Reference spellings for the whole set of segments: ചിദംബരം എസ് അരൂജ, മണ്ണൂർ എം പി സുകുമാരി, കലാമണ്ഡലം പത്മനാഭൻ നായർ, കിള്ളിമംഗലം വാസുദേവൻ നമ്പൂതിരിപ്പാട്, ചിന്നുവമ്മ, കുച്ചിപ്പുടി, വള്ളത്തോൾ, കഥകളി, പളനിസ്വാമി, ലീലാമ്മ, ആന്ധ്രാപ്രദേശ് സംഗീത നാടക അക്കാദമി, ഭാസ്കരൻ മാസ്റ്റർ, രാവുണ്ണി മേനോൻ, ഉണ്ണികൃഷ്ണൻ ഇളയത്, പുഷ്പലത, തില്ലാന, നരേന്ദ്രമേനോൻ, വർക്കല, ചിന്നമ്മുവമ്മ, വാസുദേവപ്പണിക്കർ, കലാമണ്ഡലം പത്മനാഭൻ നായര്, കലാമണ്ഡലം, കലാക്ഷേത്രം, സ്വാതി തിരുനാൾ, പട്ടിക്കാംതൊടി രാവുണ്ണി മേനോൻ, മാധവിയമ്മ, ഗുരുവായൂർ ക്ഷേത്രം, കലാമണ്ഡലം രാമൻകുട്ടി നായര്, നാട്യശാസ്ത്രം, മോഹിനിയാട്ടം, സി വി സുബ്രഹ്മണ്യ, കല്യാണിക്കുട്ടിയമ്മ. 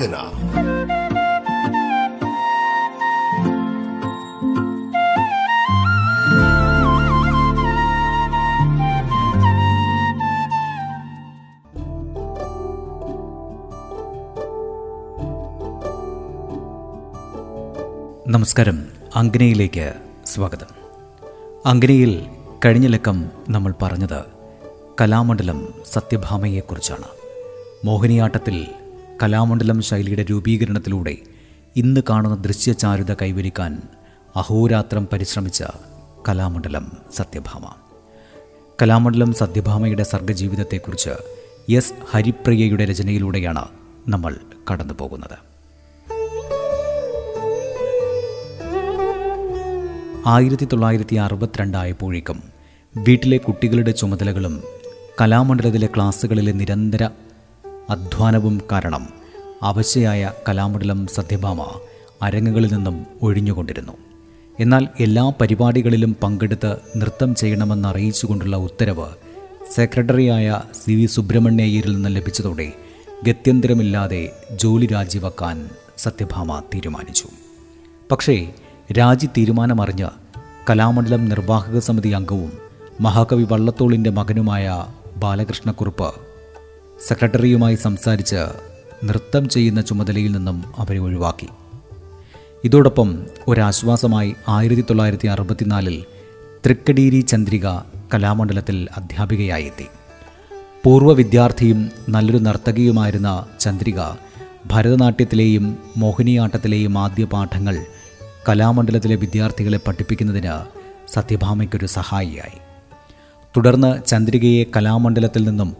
വർക്കല. നമസ്കാരം. അങ്കനയിലേക്ക് സ്വാഗതം. അങ്കനയിൽ കഴിഞ്ഞ ലക്കം നമ്മൾ പറഞ്ഞത് കലാമണ്ഡലം സത്യഭാമയെക്കുറിച്ചാണ്. മോഹിനിയാട്ടത്തിൽ കലാമണ്ഡലം ശൈലിയുടെ രൂപീകരണത്തിലൂടെ ഇന്ന് കാണുന്ന ദൃശ്യചാരുത കൈവരിക്കാൻ അഹോരാത്രം പരിശ്രമിച്ച കലാമണ്ഡലം സത്യഭാമ. കലാമണ്ഡലം സത്യഭാമയുടെ സർഗജീവിതത്തെക്കുറിച്ച് എസ് ഹരിപ്രിയയുടെ രചനയിലൂടെയാണ് നമ്മൾ കടന്നു പോകുന്നത്. ആയിരത്തി 1962 വീട്ടിലെ കുട്ടികളുടെ ചുമതലകളും കലാമണ്ഡലത്തിലെ ക്ലാസ്സുകളിലെ നിരന്തര അധ്വാനവും കാരണം അവശയായ കലാമണ്ഡലം സത്യഭാമ അരങ്ങുകളിൽ നിന്നും ഒഴിഞ്ഞുകൊണ്ടിരുന്നു. എന്നാൽ എല്ലാ പരിപാടികളിലും പങ്കെടുത്ത് നൃത്തം ചെയ്യണമെന്നറിയിച്ചുകൊണ്ടുള്ള ഉത്തരവ് സെക്രട്ടറിയായ സി വി സുബ്രഹ്മണ്യയിൽ നിന്ന് ലഭിച്ചതോടെ ഗത്യന്തരമില്ലാതെ ജോലി രാജിവെക്കാൻ സത്യഭാമ തീരുമാനിച്ചു. പക്ഷേ രാജി തീരുമാനമറിഞ്ഞ് കലാമണ്ഡലം നിർവാഹക സമിതി അംഗവും മഹാകവി വള്ളത്തോളിൻ്റെ മകനുമായ ബാലകൃഷ്ണക്കുറുപ്പ് സെക്രട്ടറിയുമായി സംസാരിച്ച് നൃത്തം ചെയ്യുന്ന ചുമതലയിൽ നിന്നും അവരെ ഒഴിവാക്കി. ഇതോടൊപ്പം ഒരാശ്വാസമായി 1964 തൃക്കടീരി ചന്ദ്രിക കലാമണ്ഡലത്തിൽ അധ്യാപികയായി എത്തി. പൂർവ്വ വിദ്യാർത്ഥിയും നല്ലൊരു നർത്തകിയുമായിരുന്ന ചന്ദ്രിക ഭരതനാട്യത്തിലെയും മോഹിനിയാട്ടത്തിലെയും ആദ്യ പാഠങ്ങൾ കലാമണ്ഡലത്തിലെ വിദ്യാർത്ഥികളെ പഠിപ്പിക്കുന്നതിന് സത്യഭാമയ്ക്കൊരു സഹായിയായി. തുടർന്ന് ചന്ദ്രികയെ കലാമണ്ഡലത്തിൽ നിന്നും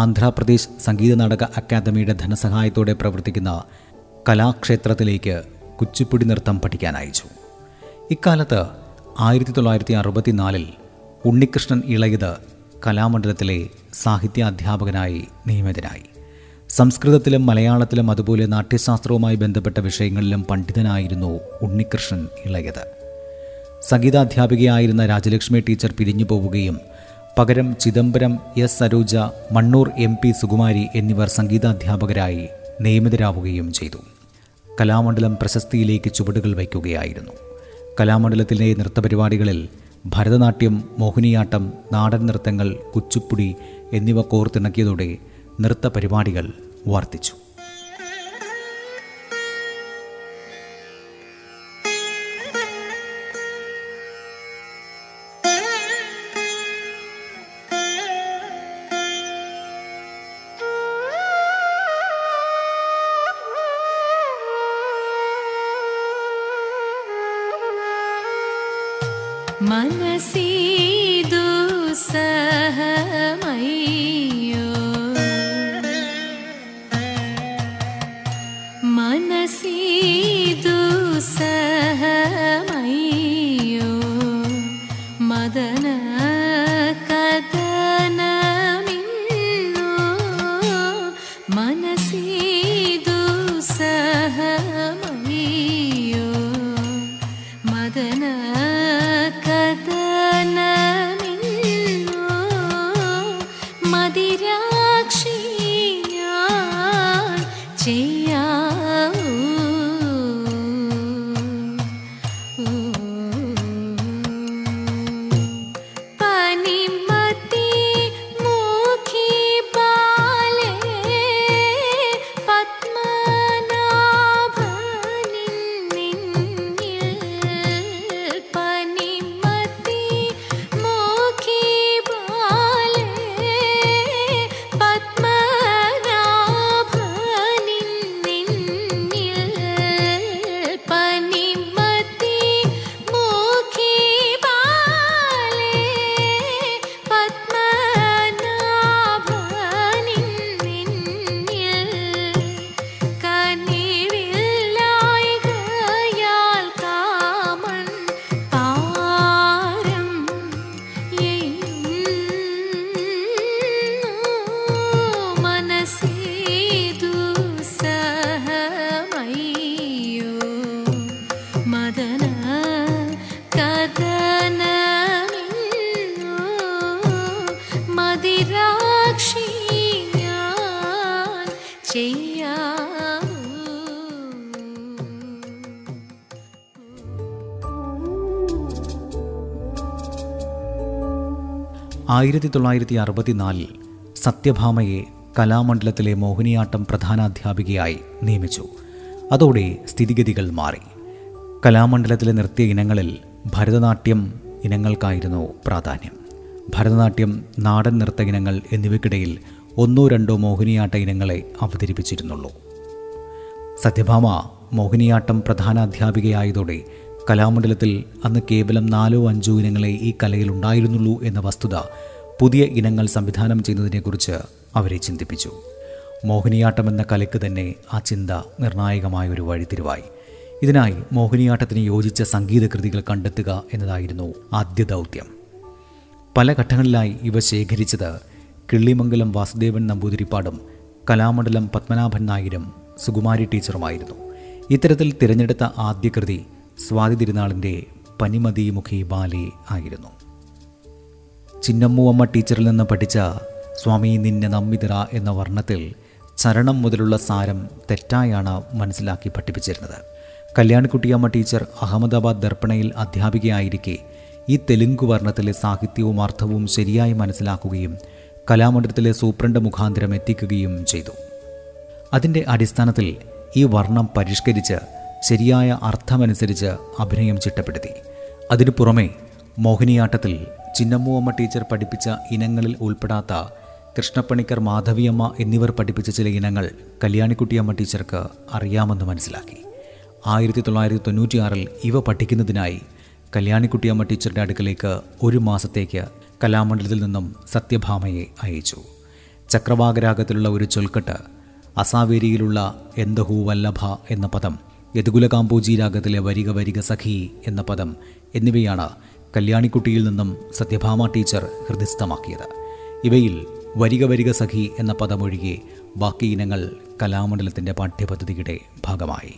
ആന്ധ്രാപ്രദേശ് സംഗീത നാടക അക്കാദമിയുടെ ധനസഹായത്തോടെ പ്രവർത്തിക്കുന്ന കലാക്ഷേത്രത്തിലേക്ക് കുച്ചിപ്പിടി നൃത്തം പഠിക്കാൻ അയച്ചു. ഇക്കാലത്ത് 1964 ഉണ്ണികൃഷ്ണൻ ഇളയത് കലാമണ്ഡലത്തിലെ സാഹിത്യാധ്യാപകനായി നിയമിതനായി. സംസ്കൃതത്തിലും മലയാളത്തിലും അതുപോലെ നാട്യശാസ്ത്രവുമായി ബന്ധപ്പെട്ട വിഷയങ്ങളിലും പണ്ഡിതനായിരുന്നു ഉണ്ണികൃഷ്ണൻ ഇളയത്. സംഗീതാധ്യാപികയായിരുന്ന രാജലക്ഷ്മി ടീച്ചർ പിരിഞ്ഞു പോവുകയും പകരം ചിദംബരം, എസ് അരൂജ, മണ്ണൂർ എം പി സുകുമാരി എന്നിവർ സംഗീതാധ്യാപകരായി നിയമിതരാവുകയും ചെയ്തു. കലാമണ്ഡലം പ്രശസ്തിയിലേക്ക് ചുവടുകൾ വയ്ക്കുകയായിരുന്നു. കലാമണ്ഡലത്തിലെ നൃത്തപരിപാടികളിൽ ഭരതനാട്യം, മോഹിനിയാട്ടം, നാടൻ നൃത്തങ്ങൾ, കുച്ചിപ്പുടി എന്നിവ കോർത്തിണക്കിയതോടെ നൃത്തപരിപാടികൾ വർദ്ധിച്ചു. മനസീദു സഹമയോ മനസീദു സഹമയോ മദന കഥനമിന്നു മനസീദു സഹമയോ മദന 1964 സത്യഭാമയെ കലാമണ്ഡലത്തിലെ മോഹിനിയാട്ടം പ്രധാനാധ്യാപികയായി നിയമിച്ചു. അതോടെ സ്ഥിതിഗതികൾ മാറി. കലാമണ്ഡലത്തിലെ നൃത്യ ഇനങ്ങളിൽ ഭരതനാട്യം ഇനങ്ങൾക്കായിരുന്നു പ്രാധാന്യം. ഭരതനാട്യം, നാടൻ നൃത്ത ഇനങ്ങൾ എന്നിവയ്ക്കിടയിൽ 1-2 മോഹിനിയാട്ട ഇനങ്ങളെ അവതരിപ്പിച്ചിരുന്നുള്ളൂ. സത്യഭാമ മോഹിനിയാട്ടം പ്രധാനാധ്യാപികയായതോടെ കലാമണ്ഡലത്തിൽ അന്ന് കേവലം 4-5 ഇനങ്ങളെ ഈ കലയിലുണ്ടായിരുന്നുള്ളൂ എന്ന വസ്തുത പുതിയ ഇനങ്ങൾ സംവിധാനം ചെയ്യുന്നതിനെക്കുറിച്ച് അവരെ ചിന്തിപ്പിച്ചു. മോഹിനിയാട്ടം എന്ന കലയ്ക്ക് തന്നെ ആ ചിന്ത നിർണായകമായ ഒരു വഴിത്തിരിവായി. ഇതിനായി മോഹിനിയാട്ടത്തിന് യോജിച്ച സംഗീതകൃതികൾ കണ്ടെത്തുക എന്നതായിരുന്നു ആദ്യ ദൗത്യം. പല ഘട്ടങ്ങളിലായി ഇവ ശേഖരിച്ചത് കിള്ളിമംഗലം വാസുദേവൻ നമ്പൂതിരിപ്പാടും കലാമണ്ഡലം പത്മനാഭൻ നായരും സുകുമാരി ടീച്ചറുമായിരുന്നു. ഇത്തരത്തിൽ തിരഞ്ഞെടുത്ത ആദ്യ കൃതി സ്വാതി തിരുനാളിൻ്റെ പനിമതി മുഖി ബാലെ ആയിരുന്നു. ചിന്നമ്മുവമ്മ ടീച്ചറിൽ നിന്ന് പഠിച്ച സ്വാമി നിന്നെ നമ്മിതിറ എന്ന വർണ്ണത്തിൽ ചരണം മുതലുള്ള സാരം തെറ്റായാണ് മനസ്സിലാക്കി പഠിപ്പിച്ചിരുന്നത്. കല്യാണിക്കുട്ടിയമ്മ ടീച്ചർ അഹമ്മദാബാദ് ദർപ്പണയിൽ അധ്യാപികയായിരിക്കെ ഈ തെലുങ്ക് വർണ്ണത്തിലെ സാഹിത്യവും അർത്ഥവും ശരിയായി മനസ്സിലാക്കുകയും കലാമണ്ഡലത്തിലെ സൂപ്രണ്ട് മുഖാന്തരം എത്തിക്കുകയും ചെയ്തു. അതിൻ്റെ അടിസ്ഥാനത്തിൽ ഈ വർണ്ണം പരിഷ്കരിച്ച് ശരിയായ അർത്ഥമനുസരിച്ച് അഭിനയം ചിട്ടപ്പെടുത്തി. അതിനു പുറമെ മോഹിനിയാട്ടത്തിൽ ചിന്നമ്മുവമ്മ ടീച്ചർ പഠിപ്പിച്ച ഇനങ്ങളിൽ ഉൾപ്പെടാത്ത കൃഷ്ണപ്പണിക്കർ, മാധവിയമ്മ എന്നിവർ പഠിപ്പിച്ച ചില ഇനങ്ങൾ കല്യാണിക്കുട്ടിയമ്മ ടീച്ചർക്ക് അറിയാമെന്ന് മനസ്സിലാക്കി. 1996 ഇവ പഠിക്കുന്നതിനായി കല്യാണിക്കുട്ടിയമ്മ ടീച്ചറുടെ അടുക്കലേക്ക് 1 മാസത്തേക്ക് കലാമണ്ഡലത്തിൽ നിന്നും സത്യഭാമയെ അയച്ചു. ചക്രവാകരാഗത്തിലുള്ള ഒരു ചൊൽക്കെട്ട്, അസാവേരിയിലുള്ള എന്തഹൂ വല്ലഭ എന്ന പദം, യദുകുലകാമ്പോജി രാഗത്തിലെ വരിക വരിക സഖി എന്ന പദം എന്നിവയാണ് കല്യാണിക്കുട്ടിയിൽ നിന്നും സത്യഭാമ ടീച്ചർ ഹൃദിസ്ഥമാക്കിയത്. ഇവയിൽ വരിക വരിക സഖി എന്ന പദമൊഴികെ ബാക്കി ഇനങ്ങൾ കലാമണ്ഡലത്തിൻ്റെ പാഠ്യപദ്ധതിയുടെ ഭാഗമായി.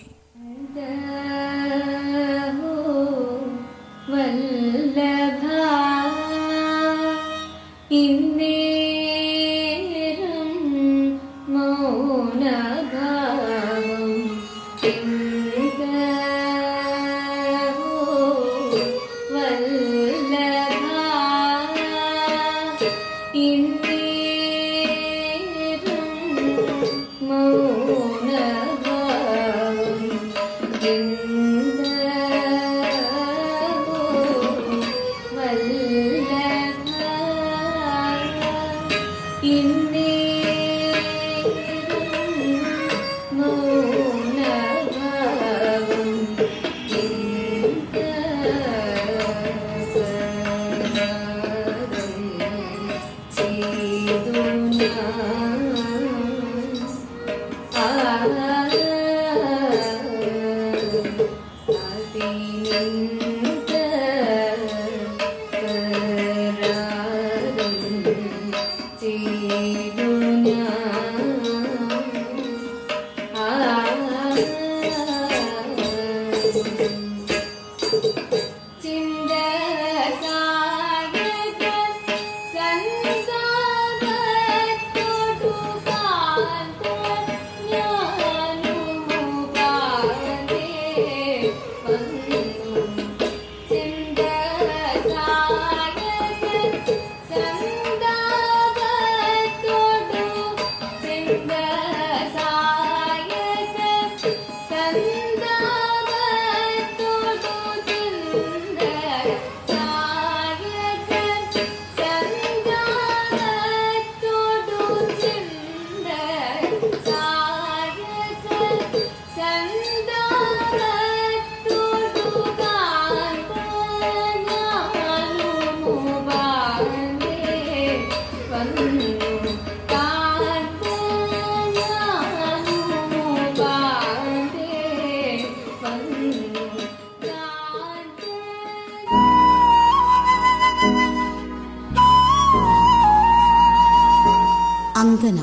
അങ്കന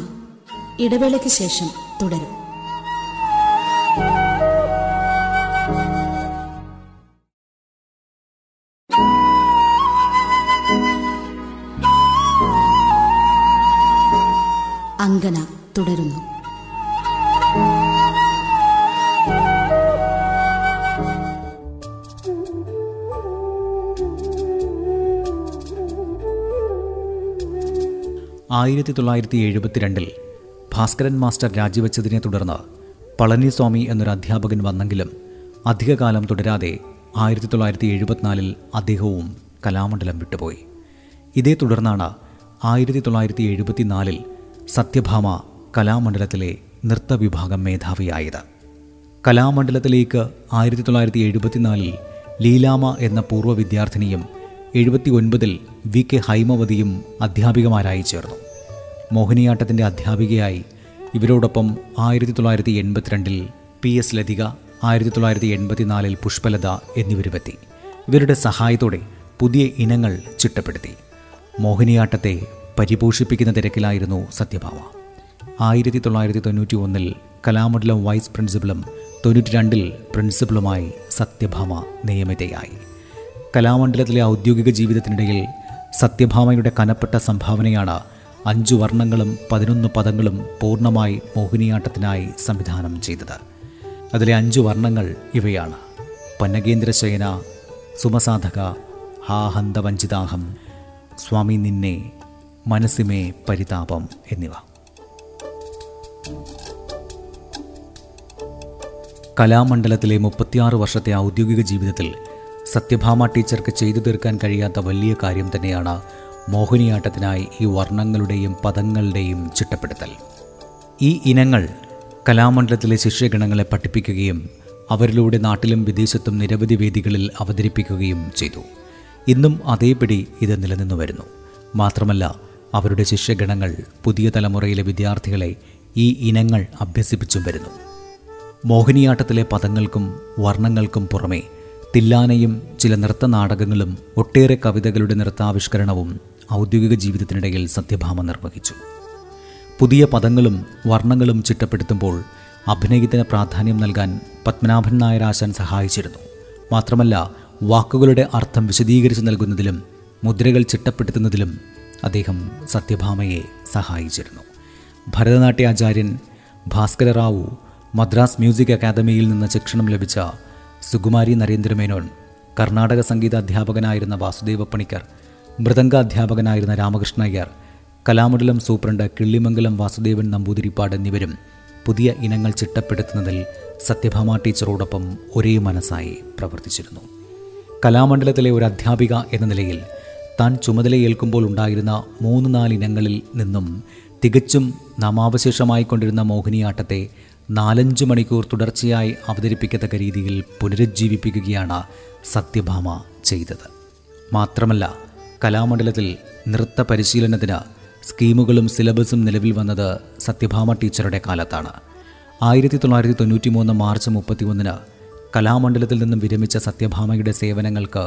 ഇടവേളയ്ക്ക് ശേഷം തുടരും. അങ്കന തുടരുന്നു. 1972-ൽ ഭാസ്കരൻ മാസ്റ്റർ രാജിവെച്ചതിനെ തുടർന്ന് പളനിസ്വാമി എന്നൊരു അധ്യാപകൻ വന്നെങ്കിലും അധികകാലം തുടരാതെ 1974-ൽ അദ്ദേഹവും കലാമണ്ഡലം വിട്ടുപോയി. ഇതേ തുടർന്നാണ് 1974-ൽ സത്യഭാമ കലാമണ്ഡലത്തിലെ നൃത്തവിഭാഗം മേധാവിയായത്. കലാമണ്ഡലത്തിലേക്ക് 1974-ൽ ലീലാമ്മ എന്ന പൂർവ്വ വിദ്യാർത്ഥിനിയും 79-ൽ വി കെ ഹൈമവതിയും അധ്യാപികമാരായി ചേർന്നു. മോഹിനിയാട്ടത്തിൻ്റെ അധ്യാപികയായി ഇവരോടൊപ്പം 1982-ൽ പി എസ് ലതിക, 1984-ൽ പുഷ്പലത എന്നിവരുമെത്തി. ഇവരുടെ സഹായത്തോടെ പുതിയ ഇനങ്ങൾ ചിട്ടപ്പെടുത്തി. മോഹിനിയാട്ടത്തെ പരിപോഷിപ്പിക്കുന്ന തിരക്കിലായിരുന്നു സത്യഭാമ. 1991-ൽ കലാമണ്ഡലം വൈസ് പ്രിൻസിപ്പലും 92-ൽ പ്രിൻസിപ്പളുമായി സത്യഭാമ നിയമിതയായി. കലാമണ്ഡലത്തിലെ ഔദ്യോഗിക ജീവിതത്തിനിടയിൽ സത്യഭാമയുടെ കനപ്പെട്ട സംഭാവനയാണ് 5 വർണ്ണങ്ങളും 11 പദങ്ങളും പൂർണ്ണമായി മോഹിനിയാട്ടത്തിനായി സംവിധാനം ചെയ്തത്. അതിലെ 5 വർണ്ണങ്ങൾ ഇവയാണ്: പന്നഗേന്ദ്രശയന, സുമസാധക, ഹാ ഹന്തവഞ്ചിതാഹം, സ്വാമി നിന്നെ, മനസ്സിമേ പരിതാപം എന്നിവ. കലാമണ്ഡലത്തിലെ 36 വർഷത്തെ ഔദ്യോഗിക ജീവിതത്തിൽ സത്യഭാമ ടീച്ചർക്ക് ചെയ്തു തീർക്കാൻ കഴിയാത്ത വലിയ കാര്യം തന്നെയാണ് മോഹിനിയാട്ടത്തിനായി ഈ വർണ്ണങ്ങളുടെയും പദങ്ങളുടെയും ചിട്ടപ്പെടുത്തൽ. ഈ ഇനങ്ങൾ കലാമണ്ഡലത്തിലെ ശിഷ്യഗണങ്ങളെ പഠിപ്പിക്കുകയും അവരിലൂടെ നാട്ടിലും വിദേശത്തും നിരവധി വേദികളിൽ അവതരിപ്പിക്കുകയും ചെയ്തു. ഇന്നും അതേപടി ഇത് നിലനിന്നു വരുന്നു. മാത്രമല്ല, അവരുടെ ശിഷ്യഗണങ്ങൾ പുതിയ തലമുറയിലെ വിദ്യാർത്ഥികളെ ഈ ഇനങ്ങൾ അഭ്യസിപ്പിച്ചും വരുന്നു. മോഹിനിയാട്ടത്തിലെ പദങ്ങൾക്കും വർണ്ണങ്ങൾക്കും പുറമേ തില്ലാനയും ചില നൃത്തനാടകങ്ങളും ഒട്ടേറെ കവിതകളുടെ നൃത്താവിഷ്കരണവും ഔദ്യോഗിക ജീവിതത്തിനിടയിൽ സത്യഭാമ നിർവഹിച്ചു. പുതിയ പദങ്ങളും വർണ്ണങ്ങളും ചിട്ടപ്പെടുത്തുമ്പോൾ അഭിനയത്തിന് പ്രാധാന്യം നൽകാൻ പത്മനാഭൻ നായർ ആശാൻ സഹായിച്ചിരുന്നു. മാത്രമല്ല, വാക്കുകളുടെ അർത്ഥം വിശദീകരിച്ച് നൽകുന്നതിലും മുദ്രകൾ ചിട്ടപ്പെടുത്തുന്നതിലും അദ്ദേഹം സത്യഭാമയെ സഹായിച്ചിരുന്നു. ഭരതനാട്യാചാര്യൻ ഭാസ്കര റാവു, മദ്രാസ് മ്യൂസിക് അക്കാദമിയിൽ നിന്ന് ശിക്ഷണം ലഭിച്ച സുകുമാരി നരേന്ദ്രമേനോൻ, കർണാടക സംഗീതാധ്യാപകനായിരുന്ന വാസുദേവപ്പണിക്കർ, മൃദംഗ അധ്യാപകനായിരുന്ന രാമകൃഷ്ണയ്യർ, കലാമണ്ഡലം സൂപ്രണ്ട് കിള്ളിമംഗലം വാസുദേവൻ നമ്പൂതിരിപ്പാട് എന്നിവരും പുതിയ ഇനങ്ങൾ ചിട്ടപ്പെടുത്തുന്നതിൽ സത്യഭാമ ടീച്ചറോടൊപ്പം ഒരേ മനസ്സായി പ്രവർത്തിച്ചിരുന്നു. കലാമണ്ഡലത്തിലെ ഒരു അധ്യാപിക എന്ന നിലയിൽ താൻ ചുമതലയേൽക്കുമ്പോൾ ഉണ്ടായിരുന്ന 3-4 ഇനങ്ങളിൽ നിന്നും തികച്ചും നാമാവശേഷമായിക്കൊണ്ടിരുന്ന മോഹിനിയാട്ടത്തെ 4-5 മണിക്കൂർ തുടർച്ചയായി അവതരിപ്പിക്കത്തക്ക രീതിയിൽ പുനരുജ്ജീവിപ്പിക്കുകയാണ് സത്യഭാമ ചെയ്തത്. മാത്രമല്ല, കലാമണ്ഡലത്തിൽ നൃത്ത പരിശീലനത്തിന് സ്കീമുകളും സിലബസും നിലവിൽ വന്നത് സത്യഭാമ ടീച്ചറുടെ കാലത്താണ്. 1993 മാർച്ച് 31-ന് കലാമണ്ഡലത്തിൽ നിന്നും വിരമിച്ച സത്യഭാമയുടെ സേവനങ്ങൾക്ക്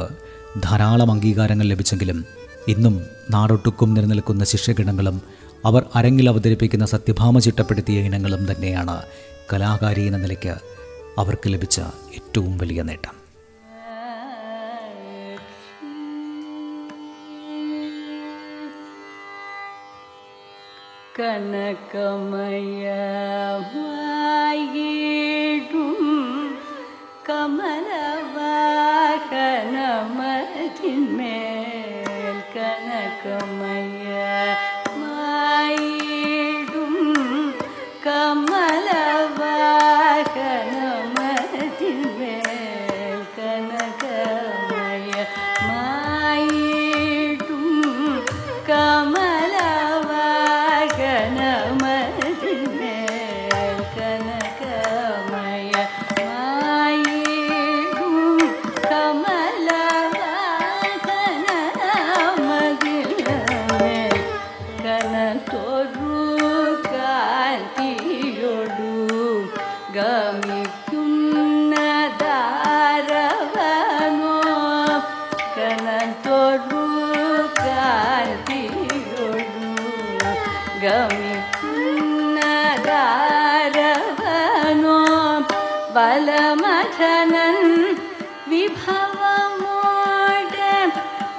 ധാരാളം അംഗീകാരങ്ങൾ ലഭിച്ചെങ്കിലും ഇന്നും നാടൊട്ടുക്കും നിലനിൽക്കുന്ന ശിഷ്യഗണങ്ങളും അവർ അരങ്ങിൽ അവതരിപ്പിക്കുന്ന സത്യഭാമ ചിട്ടപ്പെടുത്തിയ ഇനങ്ങളും തന്നെയാണ് കലാകാരി എന്ന നിലയ്ക്ക് അവർക്ക് ലഭിച്ച ഏറ്റവും വലിയ നേട്ടം. കനകമയമായിടും കമലവാഹനമതിന്മേൽ കനകമയമായിടും കമലവാഹനമതിന്മേൽ കനകമയമായിടും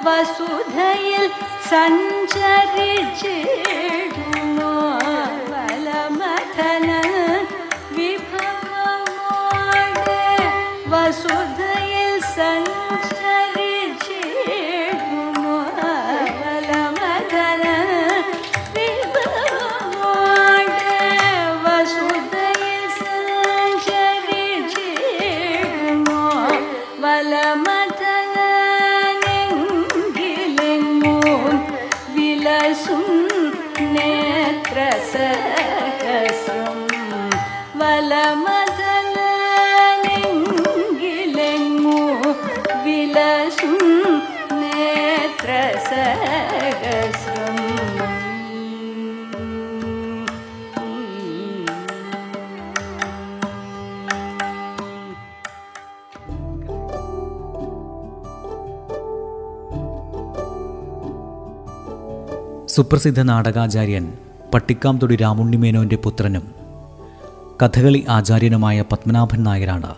വസുധയിൽ സഞ്ചരിച്ചിടുമോ വലമഠന വിഭവമോട് വസുധയിൽ സഞ്ചരിച്ചിടുമോ വലമഠന മനസ്സും നേത്രസഹസം വലമതലെങ്കിലെങ്ങു വിലസും നേത്രസഹസം. സുപ്രസിദ്ധ നാടകാചാര്യൻ പട്ടിക്കാംതൊടി രാവുണ്ണി മേനോൻ്റെ പുത്രനും കഥകളി ആചാര്യനുമായ പത്മനാഭൻ നായരാണ്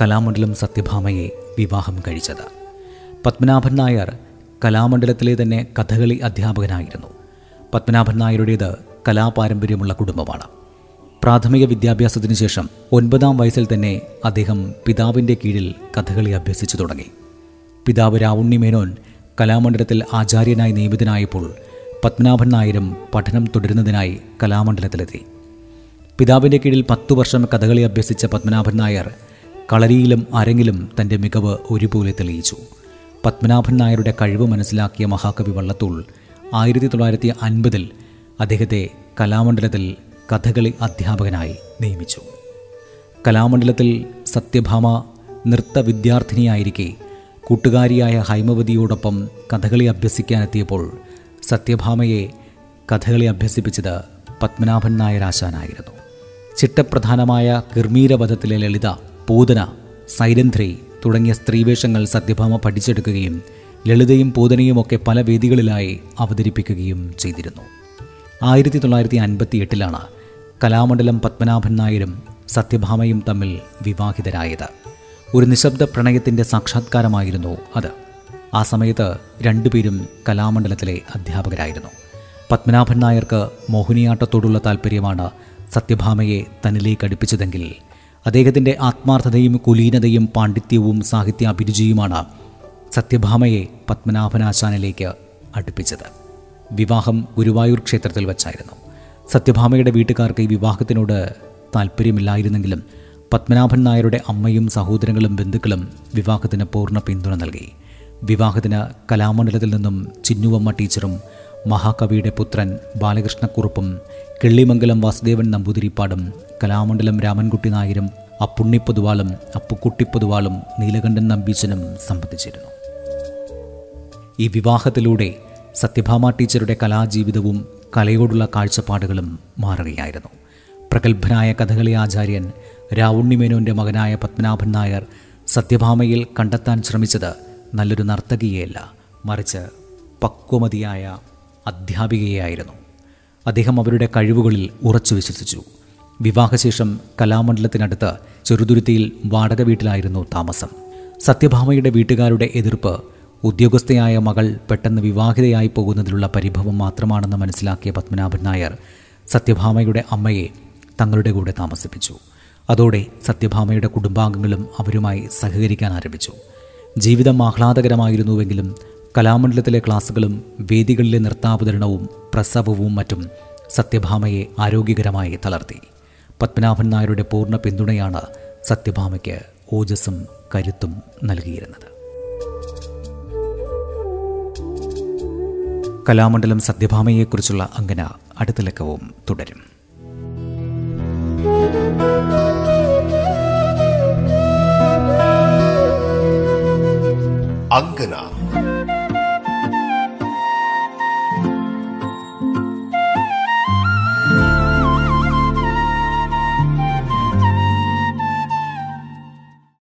കലാമണ്ഡലം സത്യഭാമയെ വിവാഹം കഴിച്ചത്. പത്മനാഭൻ നായർ കലാമണ്ഡലത്തിലെ തന്നെ കഥകളി അധ്യാപകനായിരുന്നു. പത്മനാഭൻ നായരുടേത് കലാപാരമ്പര്യമുള്ള കുടുംബമാണ്. പ്രാഥമിക വിദ്യാഭ്യാസത്തിന് ശേഷം 9-ാം വയസ്സിൽ തന്നെ അദ്ദേഹം പിതാവിൻ്റെ കീഴിൽ കഥകളി അഭ്യസിച്ചു തുടങ്ങി. പിതാവ് രാവുണ്ണി മേനോൻ കലാമണ്ഡലത്തിൽ ആചാര്യനായി നിയമിതനായപ്പോൾ പത്മനാഭൻ നായരും പഠനം തുടരുന്നതിനായി കലാമണ്ഡലത്തിലെത്തി. പിതാവിൻ്റെ കീഴിൽ 10 വർഷം കഥകളി അഭ്യസിച്ച പത്മനാഭൻ നായർ കളരിയിലും അരങ്ങിലും തൻ്റെ മികവ് ഒരുപോലെ തെളിയിച്ചു. പത്മനാഭൻ നായരുടെ കഴിവ് മനസ്സിലാക്കിയ മഹാകവി വള്ളത്തോൾ 1950-ൽ അദ്ദേഹത്തെ കലാമണ്ഡലത്തിൽ കഥകളി അധ്യാപകനായി നിയമിച്ചു. കലാമണ്ഡലത്തിൽ സത്യഭാമ നൃത്ത വിദ്യാർത്ഥിനിയായിരിക്കെ കൂട്ടുകാരിയായ ഹൈമവതിയോടൊപ്പം കഥകളി അഭ്യസിക്കാനെത്തിയപ്പോൾ സത്യഭാമയെ കഥകളി അഭ്യസിപ്പിച്ചത് പത്മനാഭൻ നായരാശാനായിരുന്നു. ചിട്ടപ്രധാനമായ കിർമീരവധത്തിലെ ലളിത, പൂതന, സൈരന്ധ്രി തുടങ്ങിയ സ്ത്രീവേഷങ്ങൾ സത്യഭാമ പഠിച്ചെടുക്കുകയും ലളിതയും പൂതനയുമൊക്കെ പല വേദികളിലായി അവതരിപ്പിക്കുകയും ചെയ്തിരുന്നു. 1958-ലാണ് കലാമണ്ഡലം പത്മനാഭൻ നായരും സത്യഭാമയും തമ്മിൽ വിവാഹിതരായത്. ഒരു നിശബ്ദ പ്രണയത്തിൻ്റെ സാക്ഷാത്കാരമായിരുന്നു അത്. ആ സമയത്ത് രണ്ടുപേരും കലാമണ്ഡലത്തിലെ അധ്യാപകരായിരുന്നു. പത്മനാഭൻ നായർക്ക് മോഹിനിയാട്ടത്തോടുള്ള താൽപ്പര്യമാണ് സത്യഭാമയെ തന്നിലേക്ക് അടുപ്പിച്ചതെങ്കിൽ അദ്ദേഹത്തിൻ്റെ ആത്മാർത്ഥതയും കുലീനതയും പാണ്ഡിത്യവും സാഹിത്യാഭിരുചിയുമാണ് സത്യഭാമയെ പത്മനാഭനാശാനിലേക്ക് അടുപ്പിച്ചത്. വിവാഹം ഗുരുവായൂർ ക്ഷേത്രത്തിൽ വച്ചായിരുന്നു. സത്യഭാമയുടെ വീട്ടുകാർക്ക് ഈ വിവാഹത്തിനോട് താൽപ്പര്യമില്ലായിരുന്നെങ്കിലും പത്മനാഭൻ നായരുടെ അമ്മയും സഹോദരങ്ങളും ബന്ധുക്കളും വിവാഹത്തിന് പൂർണ്ണ പിന്തുണ നൽകി. വിവാഹത്തിന് കലാമണ്ഡലത്തിൽ നിന്നും ചിന്നുവമ്മ ടീച്ചറും മഹാകവിയുടെ പുത്രൻ ബാലകൃഷ്ണക്കുറുപ്പും കിള്ളിമംഗലം വാസുദേവൻ നമ്പൂതിരിപ്പാടും കലാമണ്ഡലം രാമൻകുട്ടി നായരും അപ്പുണ്ണിപ്പൊതുവാളും അപ്പുക്കുട്ടിപ്പൊതുവാളും നീലകണ്ഠൻ നമ്പീശനും സംബന്ധിച്ചിരുന്നു. ഈ വിവാഹത്തിലൂടെ സത്യഭാമ ടീച്ചറുടെ കലാജീവിതവും കലയോടുള്ള കാഴ്ചപ്പാടുകളും മാറുകയായിരുന്നു. പ്രഗത്ഭനായ കഥകളി ആചാര്യൻ രാവുണ്ണി മേനോൻ്റെ മകനായ പത്മനാഭൻ നായർ സത്യഭാമയിൽ കണ്ടെത്താൻ ശ്രമിച്ചത് നല്ലൊരു നർത്തകിയെയല്ല, മറിച്ച് പക്വമതിയായ അധ്യാപികയായിരുന്നു. അദ്ദേഹം അവരുടെ കഴിവുകളിൽ ഉറച്ചു വിശ്വസിച്ചു. വിവാഹശേഷം കലാമണ്ഡലത്തിനടുത്ത് ചെറുതുരുത്തിയിൽ വാടക വീട്ടിലായിരുന്നു താമസം. സത്യഭാമയുടെ വീട്ടുകാരുടെ എതിർപ്പ് ഉദ്യോഗസ്ഥയായ മകൾ പെട്ടെന്ന് വിവാഹിതയായി പോകുന്നതിലുള്ള പരിഭവം മാത്രമാണെന്ന് മനസ്സിലാക്കിയ പത്മനാഭൻ നായർ സത്യഭാമയുടെ അമ്മയെ തങ്ങളുടെ കൂടെ താമസിപ്പിച്ചു. അതോടെ സത്യഭാമയുടെ കുടുംബാംഗങ്ങളും അവരുമായി സഹകരിക്കാൻ ആരംഭിച്ചു. ജീവിതം ആഹ്ലാദകരമായിരുന്നുവെങ്കിലും കലാമണ്ഡലത്തിലെ ക്ലാസ്സുകളും വേദികളിലെ നൃത്താവതരണവും പ്രസവവും മറ്റും സത്യഭാമയെ ആരോഗ്യകരമായി തളർത്തി. പത്മനാഭൻ നായരുടെ പൂർണ്ണ പിന്തുണയാണ് സത്യഭാമയ്ക്ക് ഓജസ്സും കരുത്തും നൽകിയിരുന്നത്. കലാമണ്ഡലം സത്യഭാമയെക്കുറിച്ചുള്ള അങ്ങനെ അടുത്ത ലക്കവും തുടരും. അങ്കന